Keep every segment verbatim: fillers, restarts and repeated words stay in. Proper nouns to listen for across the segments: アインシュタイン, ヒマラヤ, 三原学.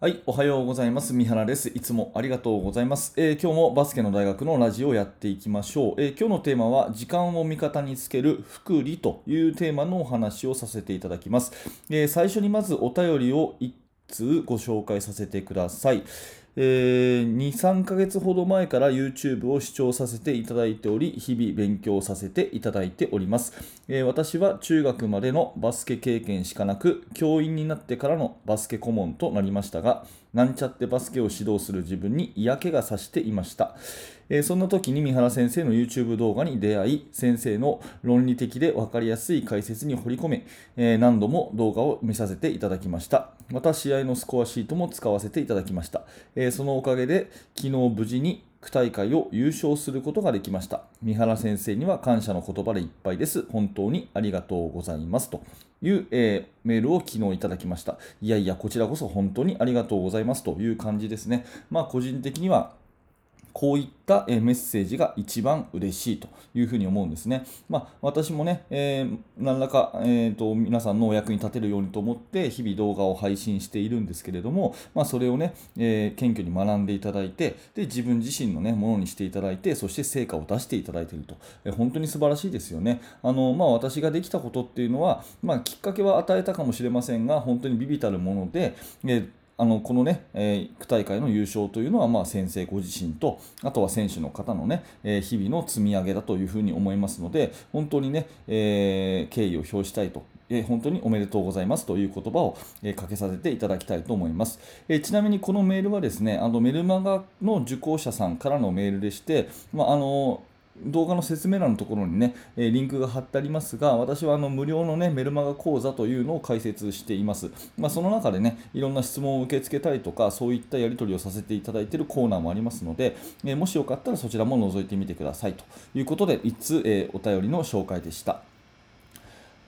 はい、おはようございます。三原です。いつもありがとうございます。えー、今日もバスケの大学のラジオをやっていきましょう。えー、今日のテーマは時間を味方につける福利というテーマのお話をさせていただきます。えー、最初にまずお便りを一通ご紹介させてください。えー、にさんかげつほど前から YouTube を視聴させていただいており、日々勉強させていただいております。えー、私は中学までのバスケ経験しかなく、教員になってからのバスケ顧問となりましたが、なんちゃってバスケを指導する自分に嫌気がさしていました。えー、そんな時に三原先生の YouTube 動画に出会い、先生の論理的で分かりやすい解説に掘り込め、えー、何度も動画を見させていただきました。また試合のスコアシートも使わせていただきました。えーそのおかげで昨日無事に区大会を優勝することができました。三原先生には感謝の言葉でいっぱいです。本当にありがとうございますという、えー、メールを昨日いただきました。いやいや、こちらこそ本当にありがとうございますという感じですね。まあ個人的にはこういったメッセージが一番嬉しいというふうに思うんですね。まあ、私もね、えー、何らか、えー、と皆さんのお役に立てるようにと思って日々動画を配信しているんですけれども、まあ、それをね、えー、謙虚に学んでいただいて、で自分自身の、ね、ものにしていただいて、そして成果を出していただいていると、えー、本当に素晴らしいですよね。あの、まあ、私ができたことっていうのは、まあ、きっかけは与えたかもしれませんが、本当に微々たるもので、えーあのこのね、えー、区大会の優勝というのは、まあ、先生ご自身と、あとは選手の方のね、えー、日々の積み上げだというふうに思いますので、本当にね、えー、敬意を表したいと、えー、本当におめでとうございますという言葉を、えー、かけさせていただきたいと思います。えー、ちなみにこのメールはですね、あのメルマガの受講者さんからのメールでして、まああのー動画の説明欄のところにね、リンクが貼ってありますが、私はあの無料の、ね、メルマガ講座というのを開設しています。まあ、その中でね、いろんな質問を受け付けたりとか、そういったやり取りをさせていただいているコーナーもありますので、えもしよかったらそちらも覗いてみてくださいということで、一通、えー、お便りの紹介でした。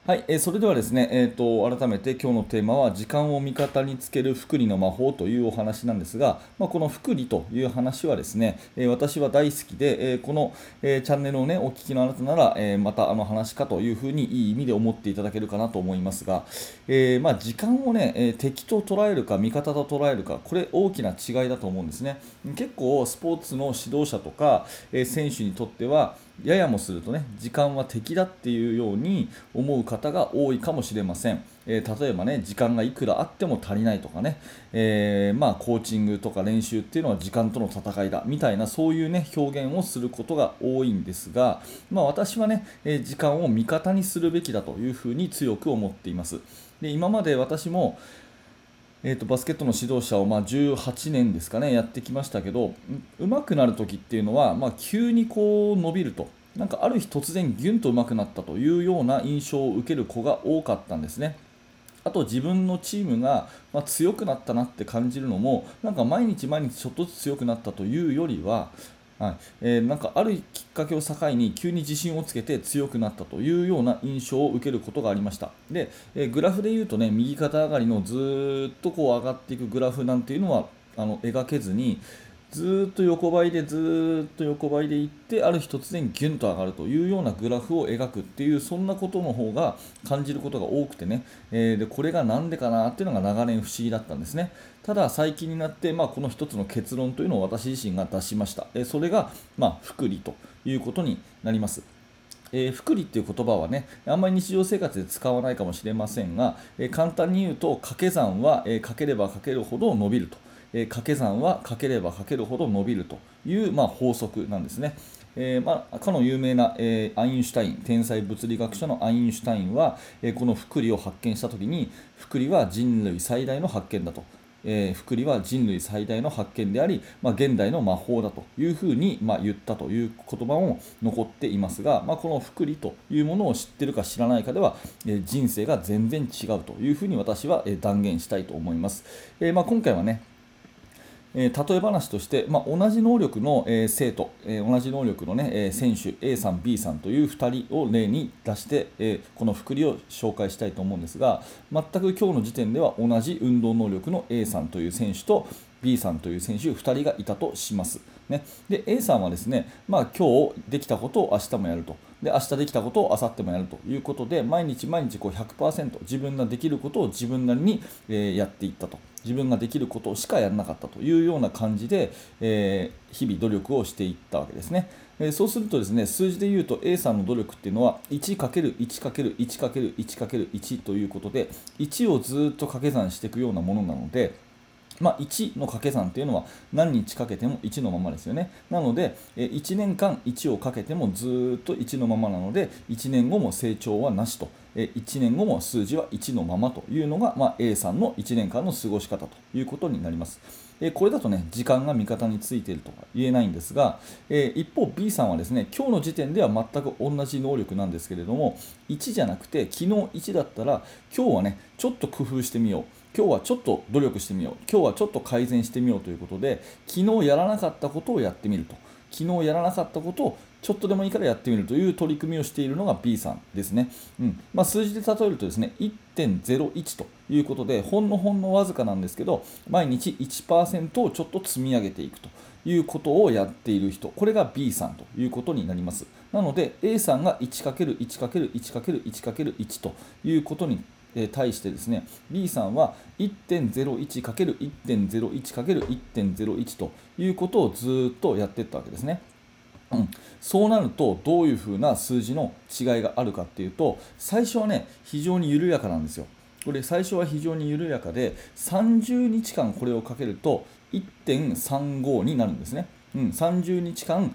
はい、えー、それではですね、えーと、改めて今日のテーマは時間を味方につける福利の魔法というお話なんですが、まあ、この福利という話はですね、えー、私は大好きで、えー、この、えー、チャンネルを、ね、お聞きのあなたなら、えー、またあの話かというふうにいい意味で思っていただけるかなと思いますが、えーまあ、時間を、ねえー、敵と捉えるか味方と捉えるか、これ大きな違いだと思うんですね。結構スポーツの指導者とか、えー、選手にとってはややもするとね、時間は敵だっていうように思う方が多いかもしれません。えー、例えばね、時間がいくらあっても足りないとかね、えー、まあコーチングとか練習っていうのは時間との戦いだみたいな、そういうね表現をすることが多いんですが、まあ私はね、えー、時間を味方にするべきだというふうに強く思っています。で、今まで私もえー、とバスケットの指導者をまあじゅうはちねんですかね、やってきましたけど、上手くなるときっていうのは、まあ、急にこう伸びると、なんかある日突然ギュンと上手くなったというような印象を受ける子が多かったんですね。あと自分のチームがまあ強くなったなって感じるのも、なんか毎日毎日ちょっとずつ強くなったというよりは、はいえー、なんかあるきっかけを境に急に自信をつけて強くなったというような印象を受けることがありました。で、えー、グラフでいうとね、右肩上がりのずっとこう上がっていくグラフなんていうのはあの描けずに、ずっと横ばいでずっと横ばいでいって、ある日突然ギュンと上がるというようなグラフを描くっていう、そんなことの方が感じることが多くてね、えー、でこれがなんでかなっていうのが長年不思議だったんですね。ただ最近になって、まあ、この一つの結論というのを私自身が出しました。えー、それが、まあ、福利ということになります。えー、福利っていう言葉はね、あんまり日常生活で使わないかもしれませんが、えー、簡単に言うと掛け算は、えー、かければかけるほど伸びると、えー、掛け算はかければかけるほど伸びるという、まあ、法則なんですね。えーまあ、かの有名な、えー、アインシュタイン、天才物理学者のアインシュタインは、えー、この福利を発見したときに、福利は人類最大の発見だと、えー、福利は人類最大の発見であり、まあ、現代の魔法だというふうに、まあ、言ったという言葉も残っていますが、まあ、この福利というものを知っているか知らないかでは、えー、人生が全然違うというふうに私は、えー、断言したいと思います。えーまあ、今回はね、えー、例え話として、まあ、同じ能力の、えー、生徒、えー、同じ能力の、ねえー、選手 A さん B さんというふたりを例に出して、えー、この福利を紹介したいと思うんですが、全く今日の時点では同じ運動能力の A さんという選手と B さんという選手ふたりがいたとします、ね、で A さんはですね、まあ、今日できたことを明日もやると、で明日できたことを明後日もやるということで、毎日毎日こう ひゃくパーセント 自分ができることを自分なりに、えー、やっていったと、自分ができることしかやらなかったというような感じで、えー、日々努力をしていったわけですね。そうするとですね、数字で言うと A さんの努力っていうのは いちかけるいちかけるいちかけるいちかけるいち ということで、いちをずっと掛け算していくようなものなので、まあ、いちの掛け算というのは何日かけてもいちのままですよね。なのでいちねんかんいちをかけてもずっといちのままなので、いちねんごも成長はなしと、いちねんごも数字はいちのままというのが、まあ、A さんのいちねんかんの過ごし方ということになります。これだとね、時間が味方についているとは言えないんですが、一方 B さんはですね、今日の時点では全く同じ能力なんですけれども、いちじゃなくて昨日いちだったら、今日はねちょっと工夫してみよう、今日はちょっと努力してみよう、今日はちょっと改善してみようということで、昨日やらなかったことをやってみると、昨日やらなかったことをちょっとでもいいからやってみるという取り組みをしているのが B さんですね。うんまあ、数字で例えるとですね、 いってんゼロいち ということで、ほんのほんのわずかなんですけど、毎日 いちパーセント をちょっと積み上げていくということをやっている人、これが B さんということになります。なので A さんが いちかけるいちかけるいちかけるいちかけるいち ということに対してですね、 B さんは いってんゼロいちかけるいってんゼロいちかけるいってんゼロいち ということをずっとやっていったわけですね。うん、そうなるとどういうふうな数字の違いがあるかっていうと、最初はね非常に緩やかなんですよ。これ最初は非常に緩やかで、さんじゅうにちかんこれをかけると いってんさんご になるんですね。うん、さんじゅうにちかん、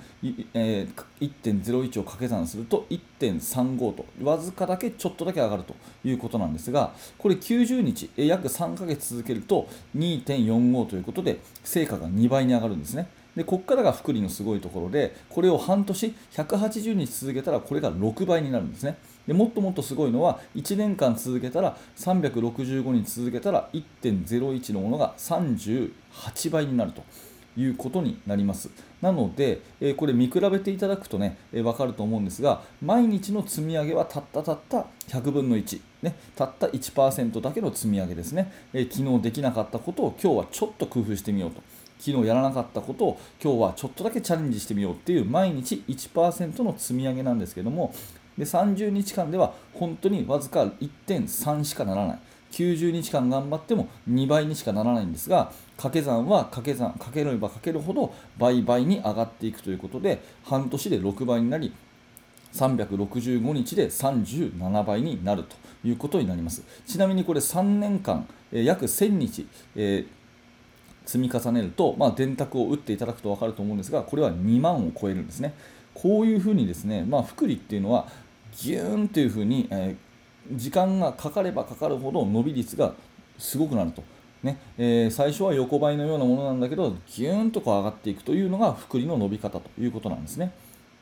えー、いってんゼロいち を掛け算すると いってんさんご と、わずかだけちょっとだけ上がるということなんですが、これきゅうじゅうにち、約さんかげつ続けると にてんよんご ということで、成果がにばいに上がるんですね。でここからが複利のすごいところで、これを半年ひゃくはちじゅうにち続けたら、これがろくばいになるんですね。でもっともっとすごいのは、いちねんかん続けたら、さんびゃくろくじゅうごにち続けたら いってんゼロいち のものがさんじゅうはちばいになるということになります。なのでこれ見比べていただくとね、分かると思うんですが、毎日の積み上げはたったたったひゃくぶんのいち、ね、たった いちパーセント だけの積み上げですね。昨日できなかったことを今日はちょっと工夫してみようと、昨日やらなかったことを今日はちょっとだけチャレンジしてみようっていう、毎日 いちパーセント の積み上げなんですけども、でさんじゅうにちかんでは本当にわずか いってんさん しかならない、きゅうじゅうにちかん頑張ってもにばいにしかならないんですが、掛け算は掛け算、掛ければ掛けるほど倍倍に上がっていくということで、半年でろくばいになり、さんびゃくろくじゅうごにちでさんじゅうななばいになるということになります。ちなみにこれさんねんかん、えー、約せんにち、えー積み重ねると、まあ、電卓を打っていただくと分かると思うんですが、これはにまんを超えるんですね。こういうふうにですね、まあ、複利っていうのはギューンというふうに、えー、時間がかかればかかるほど伸び率がすごくなると、ねえー、最初は横ばいのようなものなんだけど、ギューンとこう上がっていくというのが複利の伸び方ということなんですね。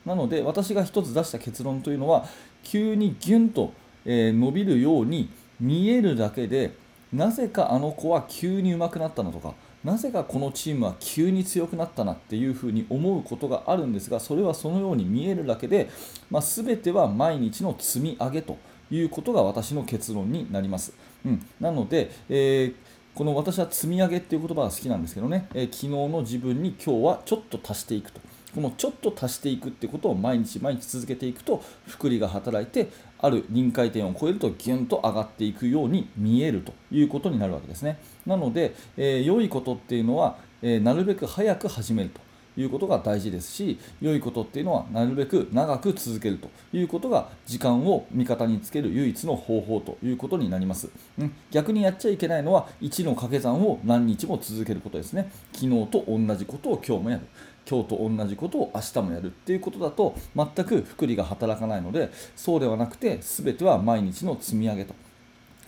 なので私が一つ出した結論というのは、急にギュンと、えー、伸びるように見えるだけで、なぜかあの子は急に上手くなったのとか、なぜかこのチームは急に強くなったなっていうふうに思うことがあるんですが、それはそのように見えるだけで、まあ、全ては毎日の積み上げということが私の結論になります。うん、なので、えー、この私は積み上げっていう言葉が好きなんですけどね、えー、昨日の自分に今日はちょっと足していくと、このちょっと足していくってことを毎日毎日続けていくと、複利が働いて、ある臨界点を超えるとギュンと上がっていくように見えるということになるわけですね。なので、えー、良いことっていうのは、えー、なるべく早く始めるということが大事ですし、良いことっていうのはなるべく長く続けるということが、時間を味方につける唯一の方法ということになります。うん、逆にやっちゃいけないのは、いちの掛け算を何日も続けることですね。昨日と同じことを今日もやる、今日と同じことを明日もやるっていうことだと、全く複利が働かないので、そうではなくて、全ては毎日の積み上げと。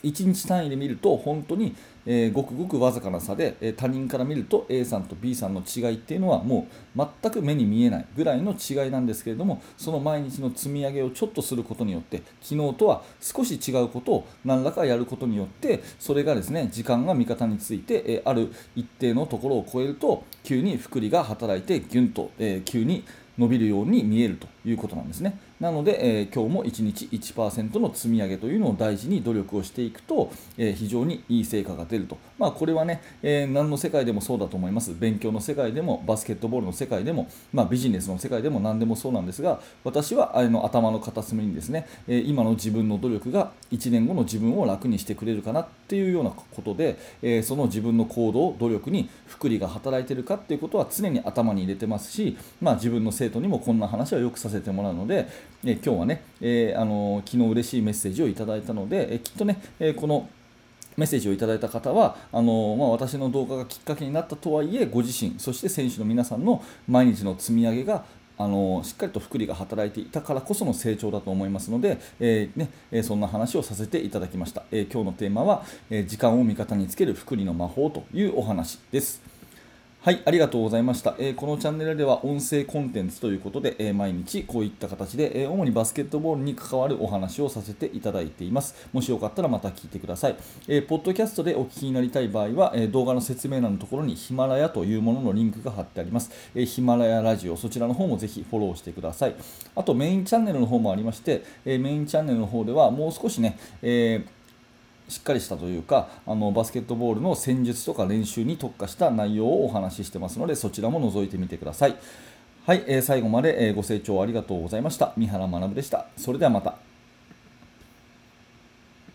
いちにち単位で見ると本当に、えー、ごくごくわずかな差で、えー、他人から見ると A さんと B さんの違いっていうのはもう全く目に見えないぐらいの違いなんですけれども、その毎日の積み上げをちょっとすることによって、昨日とは少し違うことを何らかやることによって、それがですね、時間が味方について、えー、ある一定のところを超えると、急に複利が働いてギュンと、えー、急に伸びるように見えるということなんですね。なので、えー、今日もいちにち いちパーセント の積み上げというのを大事に努力をしていくと、えー、非常にいい成果が出ると、まあ、これはね、えー、何の世界でもそうだと思います。勉強の世界でもバスケットボールの世界でも、まあ、ビジネスの世界でも何でもそうなんですが、私はあの頭の片隅にですね、えー、今の自分の努力がいちねんごの自分を楽にしてくれるかなっていうようなことで、えー、その自分の行動、努力に複利が働いているかっていうことは常に頭に入れてますし、まあ、自分の生徒にもこんな話はよくさせてもらうので、え今日はね、えー、あの昨日嬉しいメッセージをいただいたので、えきっとね、えー、このメッセージをいただいた方はあの、まあ、私の動画がきっかけになったとはいえ、ご自身そして選手の皆さんの毎日の積み上げがあのしっかりと福利が働いていたからこその成長だと思いますので、えーねえー、そんな話をさせていただきました。えー、今日のテーマは、えー、時間を味方につける福利の魔法というお話です。はい、ありがとうございました。えー、このチャンネルでは音声コンテンツということで、えー、毎日こういった形で、えー、主にバスケットボールに関わるお話をさせていただいています。もしよかったらまた聞いてください。えー、ポッドキャストでお聞きになりたい場合は、えー、動画の説明欄のところにヒマラヤというもののリンクが貼ってあります。えー、ヒマラヤラジオ、そちらの方もぜひフォローしてください。あとメインチャンネルの方もありまして、えー、メインチャンネルの方ではもう少しね、えーしっかりしたというか、あのバスケットボールの戦術とか練習に特化した内容をお話ししてますので、そちらも覗いてみてください。はい、えー、最後までご清聴ありがとうございました。三原学でした。それではまた。